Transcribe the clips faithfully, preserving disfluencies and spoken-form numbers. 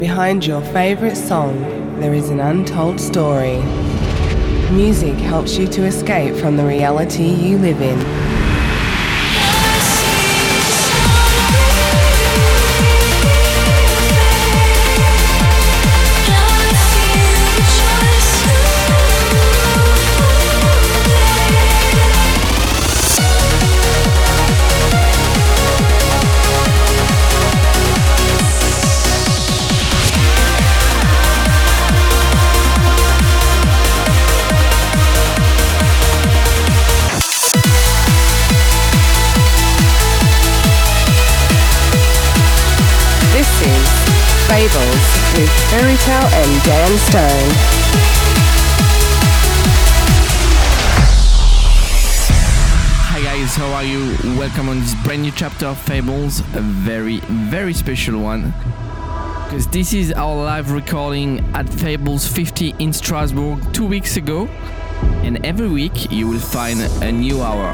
Behind your favorite song, there is an untold story. Music helps you to escape from the reality you live in. Fables with Ferry Tayle and Dan Stone. Hi guys, how are you? Welcome on this brand new chapter of Fables, a very, very special one. Because this is our live recording at Fables fifty in Strasbourg two weeks ago. And every week you will find a new hour.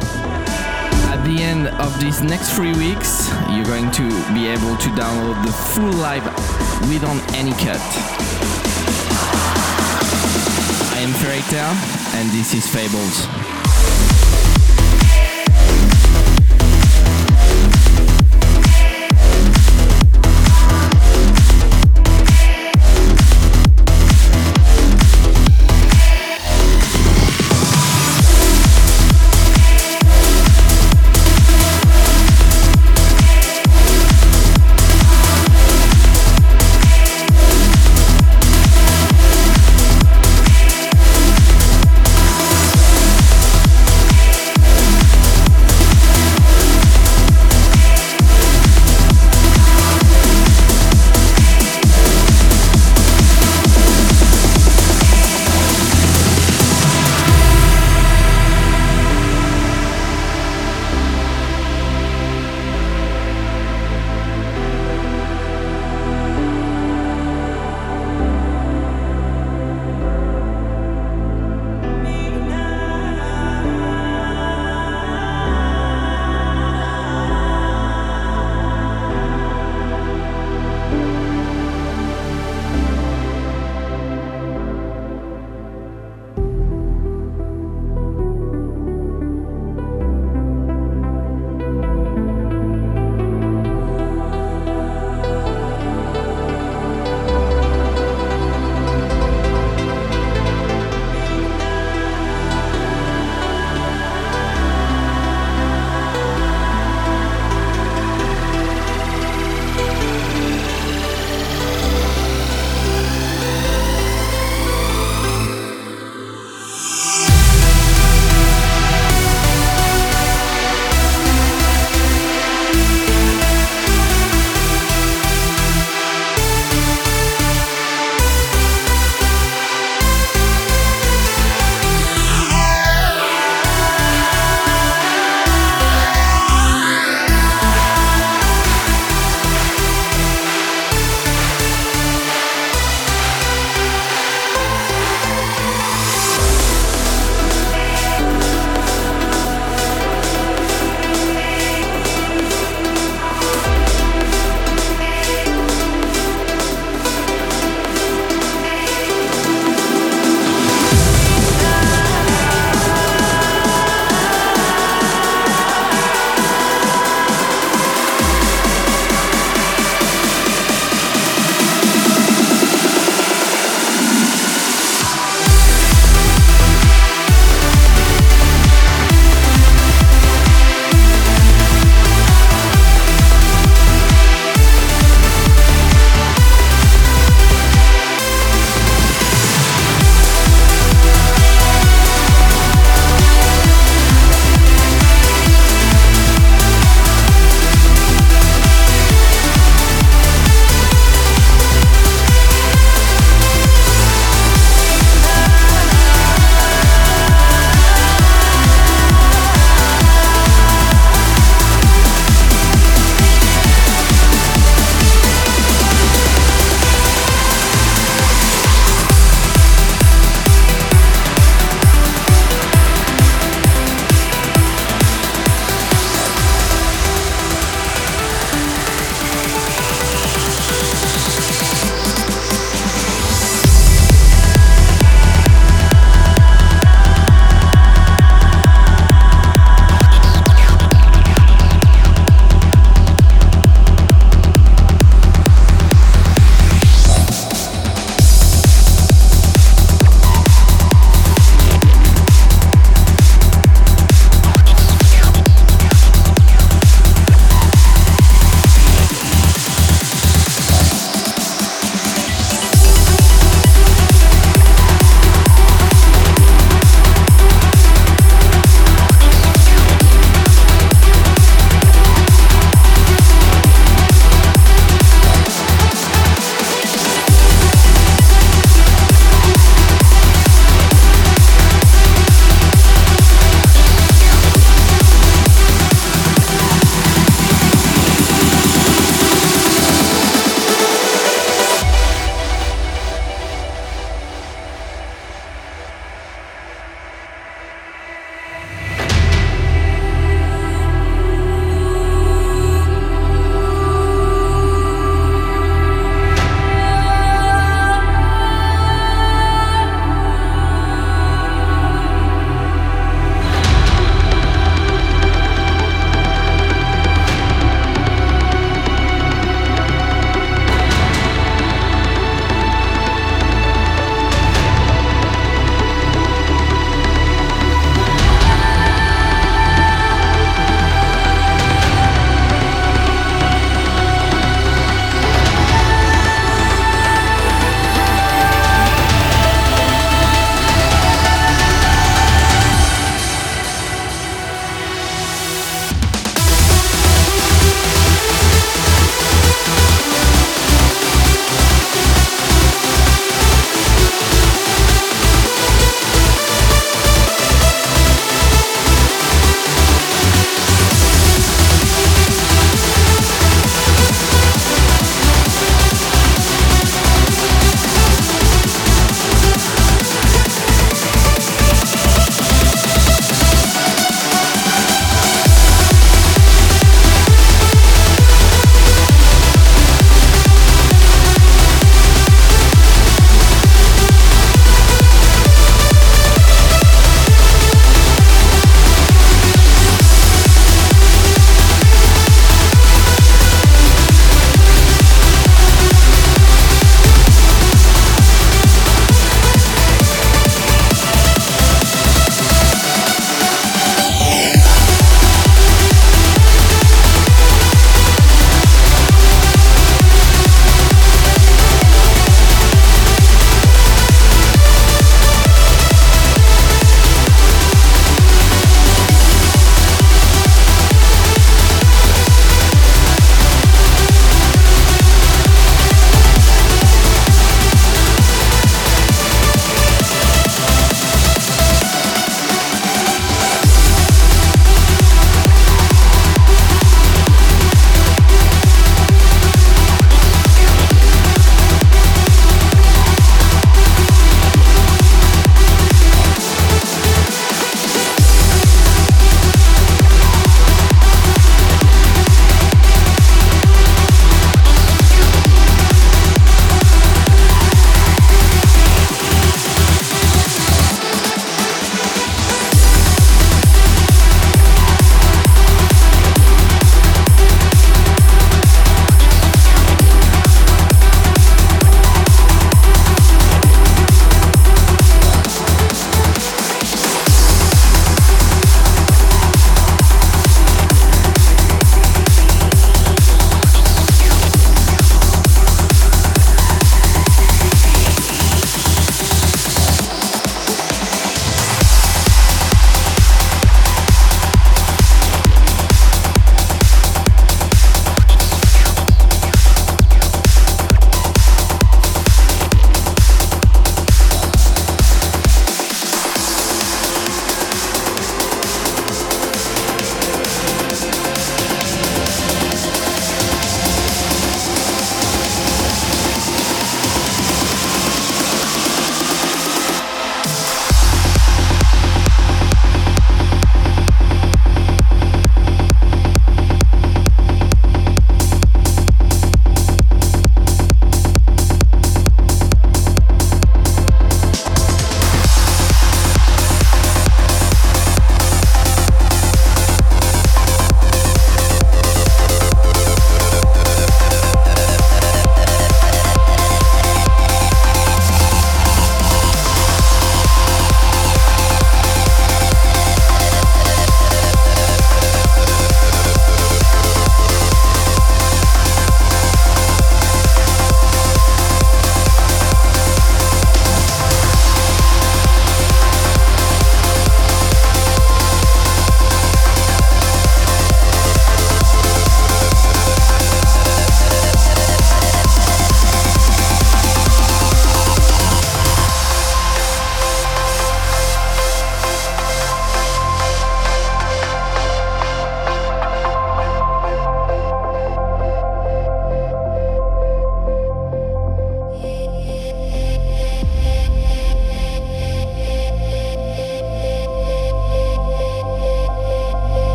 At the end of these next three weeks, you're going to be able to download the full live without any cut. I am Ferry Tayle, and this is Fables.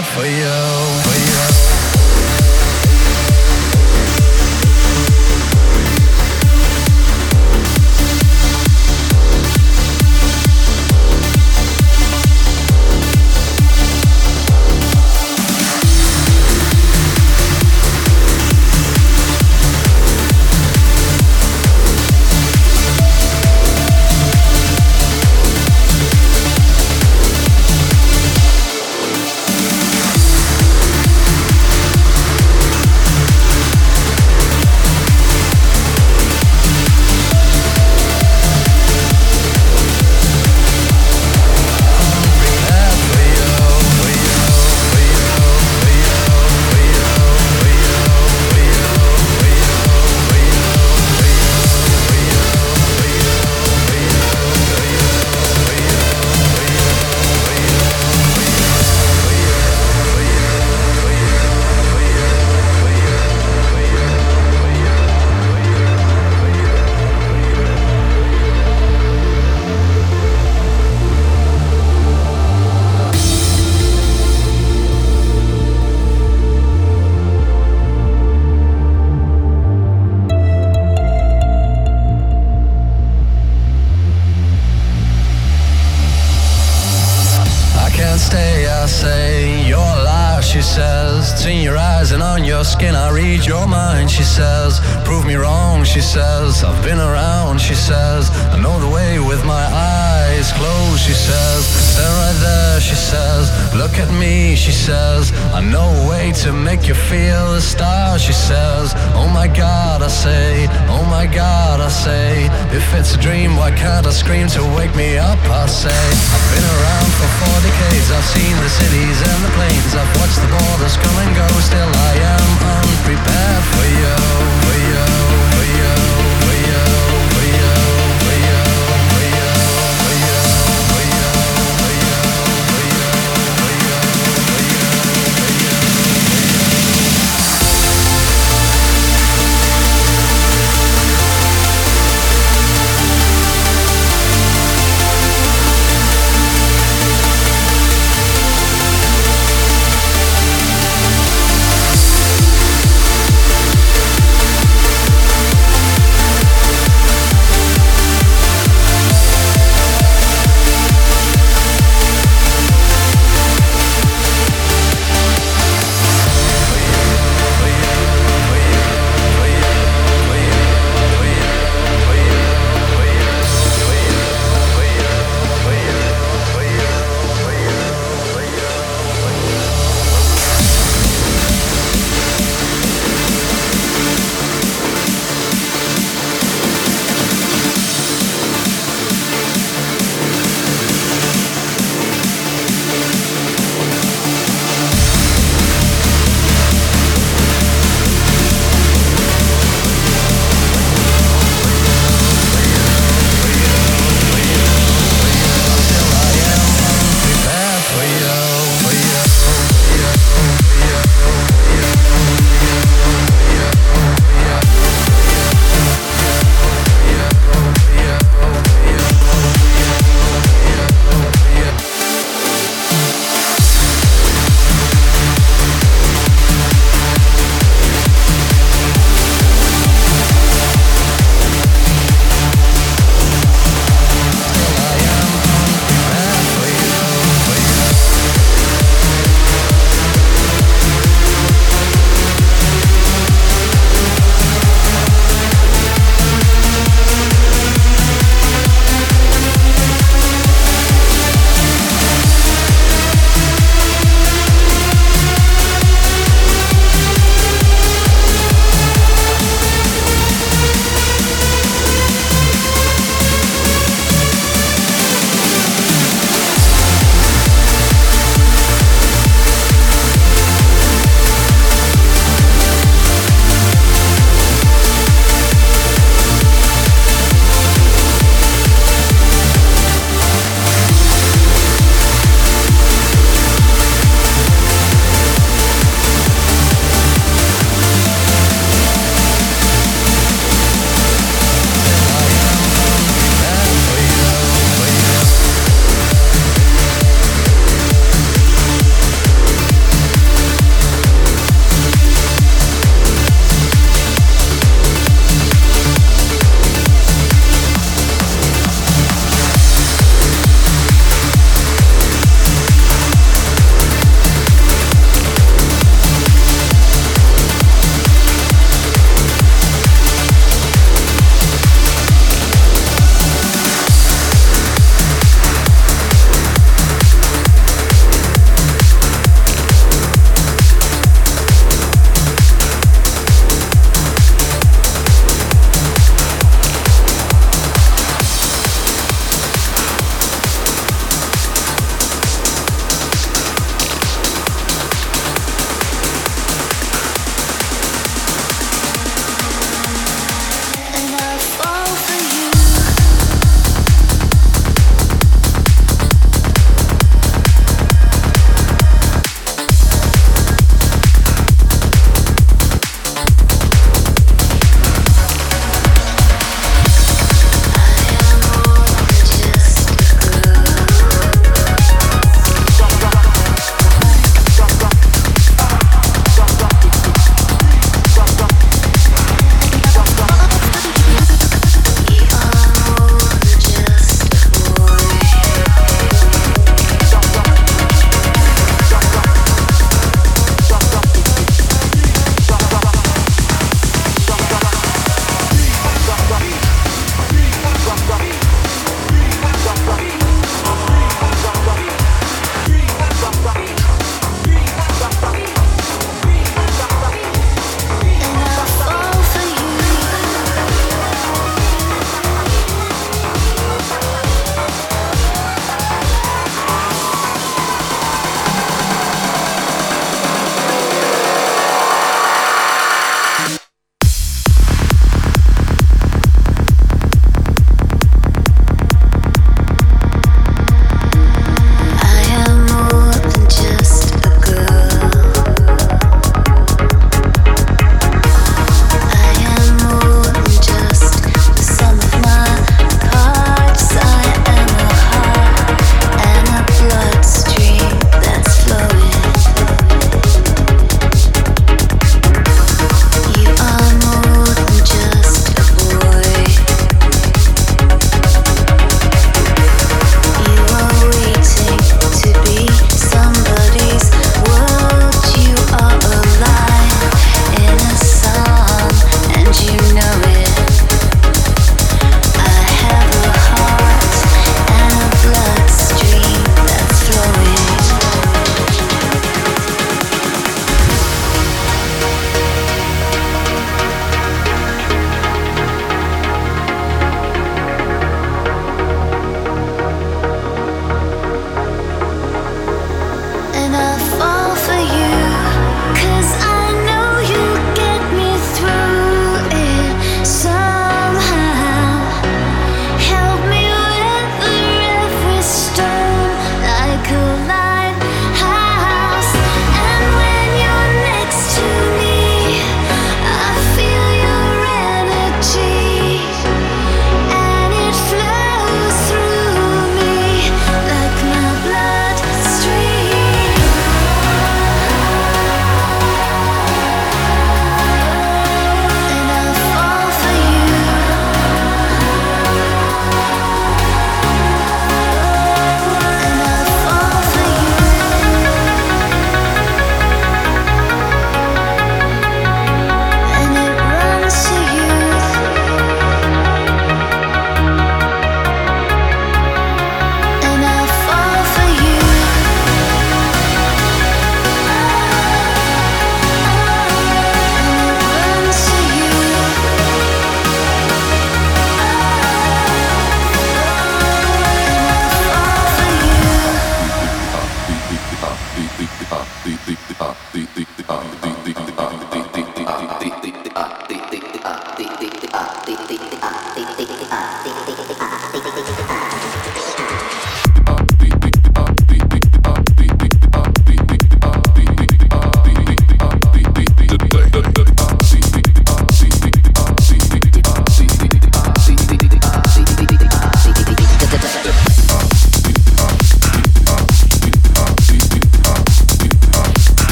have for you, for you.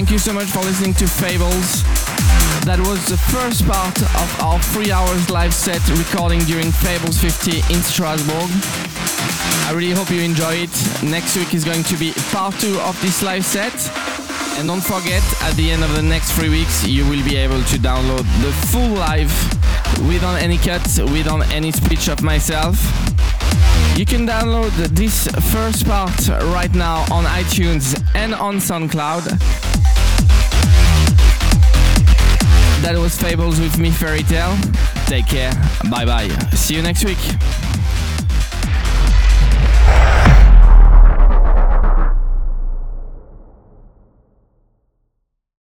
Thank you so much for listening to Fables. That was the first part of our three hours live set recording during Fables fifty in Strasbourg. I really hope you enjoy it. Next week is going to be part two of this live set. And don't forget, at the end of the next three weeks, you will be able to download the full live without any cuts, without any speech of myself. You can download this first part right now on iTunes and on SoundCloud. That was Fables with me, Ferry Tayle. Take care. Bye bye. See you next week.